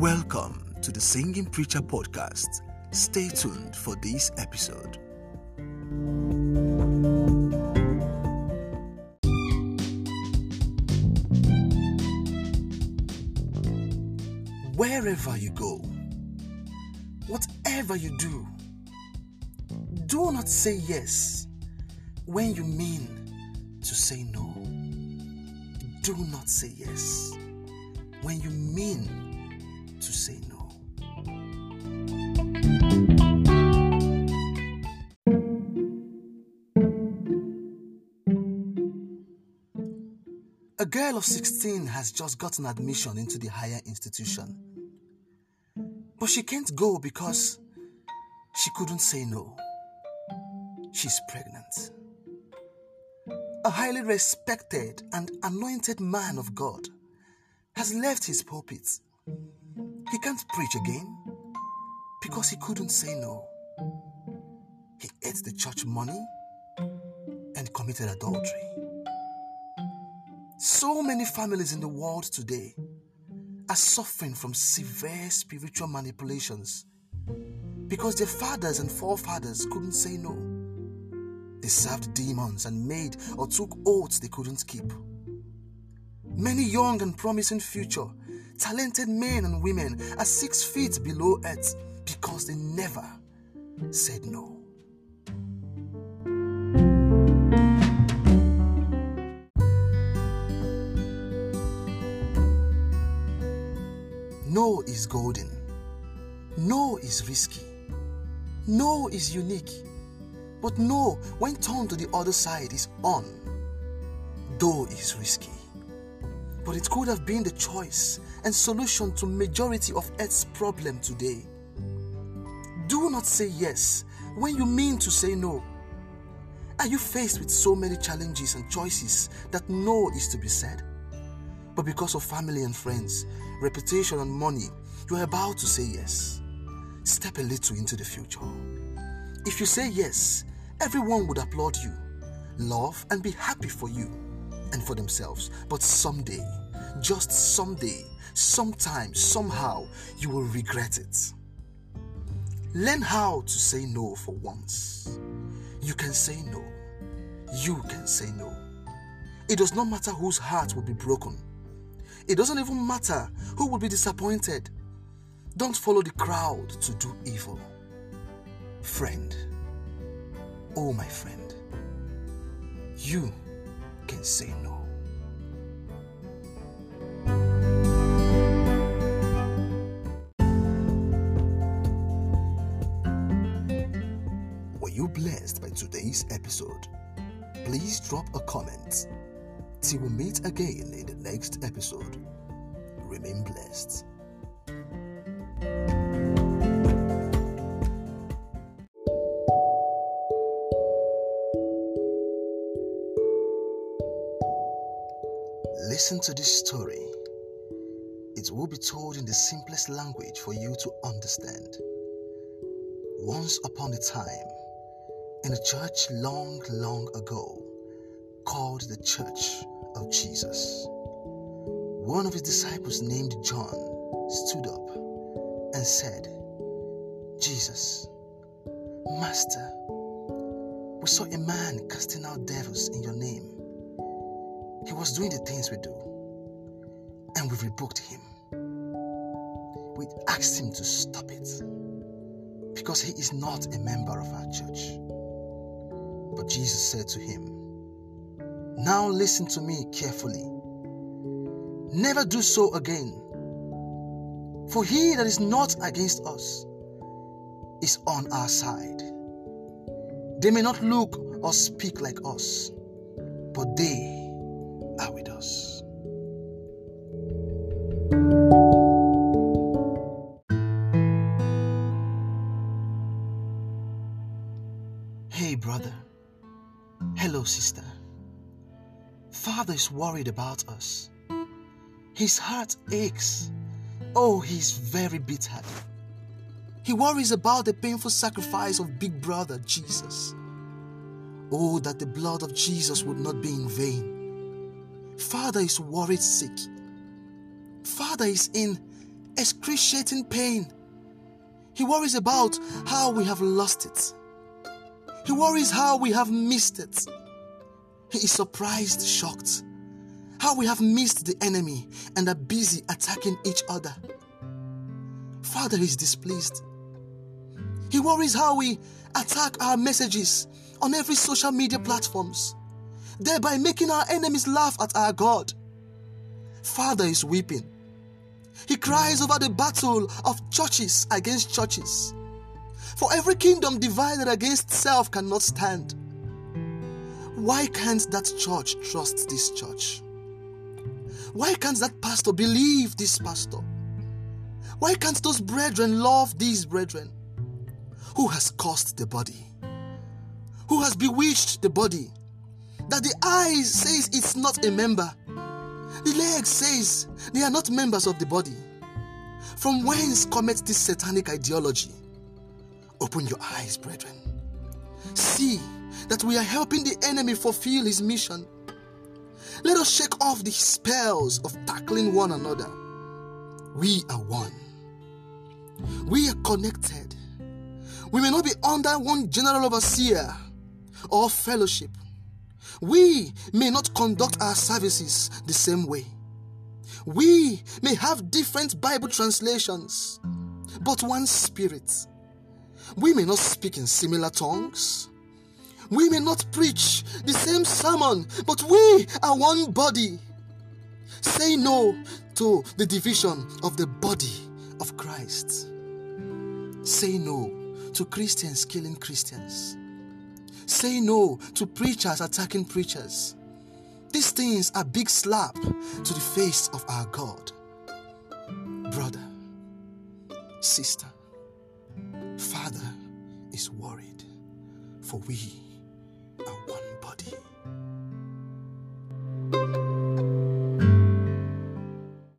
Welcome to the Singing Preacher Podcast. Stay tuned for this episode. Wherever you go, whatever you do, do not say yes when you mean to say no. Do not say yes when you mean to say no. A girl of 16 has just gotten admission into the higher institution. But she can't go because she couldn't say no. She's pregnant. A highly respected and anointed man of God has left his pulpit. He can't preach again because he couldn't say no. He ate the church money and committed adultery. So many families in the world today are suffering from severe spiritual manipulations because their fathers and forefathers couldn't say no. They served demons and made or took oaths they couldn't keep. Many young and promising future, talented men and women are 6 feet below earth because they never said no. No is golden. No is risky. No is unique. But no, when turned to the other side, is on. Though is risky, but it could have been the choice and solution to majority of Earth's problem today. Do not say yes when you mean to say no. Are you faced with so many challenges and choices that no is to be said? But because of family and friends, reputation and money, you are about to say yes. Step a little into the future. If you say yes, everyone would applaud you, love and be happy for you and for themselves. But someday, just someday, sometime, somehow, you will regret it. Learn how to say no for once. You can say no. You can say no. It does not matter whose heart will be broken. It doesn't even matter who will be disappointed. Don't follow the crowd to do evil. Friend, oh my friend, you can say no. Were you blessed by today's episode? Please drop a comment. Till we meet again in the next episode, remain blessed. Listen to this story. It will be told in the simplest language for you to understand. Once upon a time, in a church long, long ago, called the Church of Jesus, one of his disciples named John stood up and said, "Jesus, Master, we saw a man casting out devils in your name. He was doing the things we do, and we rebuked him. We asked him to stop it, because he is not a member of our church." But Jesus said to him, "Now listen to me carefully. Never do so again. For he that is not against us is on our side. They may not look or speak like us, but they are with us." Hey brother, hello sister. Father is worried about us. His heart aches. Oh, he's very bitter. He worries about the painful sacrifice of Big Brother Jesus. Oh, that the blood of Jesus would not be in vain. Father is worried sick. Father is in excruciating pain. He worries about how we have lost it. He worries how we have missed it. He is surprised, shocked, how we have missed the enemy and are busy attacking each other. Father is displeased. He worries how we attack our messages on every social media platforms, thereby making our enemies laugh at our God. Father is weeping. He cries over the battle of churches against churches. For every kingdom divided against self cannot stand. Why can't that church trust this church? Why can't that pastor believe this pastor? Why can't those brethren love these brethren? Who has cursed the body? Who has bewitched the body? That the eye says it's not a member. The leg says they are not members of the body. From whence cometh this satanic ideology? Open your eyes, brethren. See that we are helping the enemy fulfill his mission. Let us shake off the spells of tackling one another. We are one. We are connected. We may not be under one general overseer or fellowship. We may not conduct our services the same way. We may have different Bible translations, but one Spirit. We may not speak in similar tongues. We may not preach the same sermon, but we are one body. Say no to the division of the body of Christ. Say no to Christians killing Christians. Say no to preachers attacking preachers. These things are big slap to the face of our God. Brother, sister, Father is worried, for we are one body.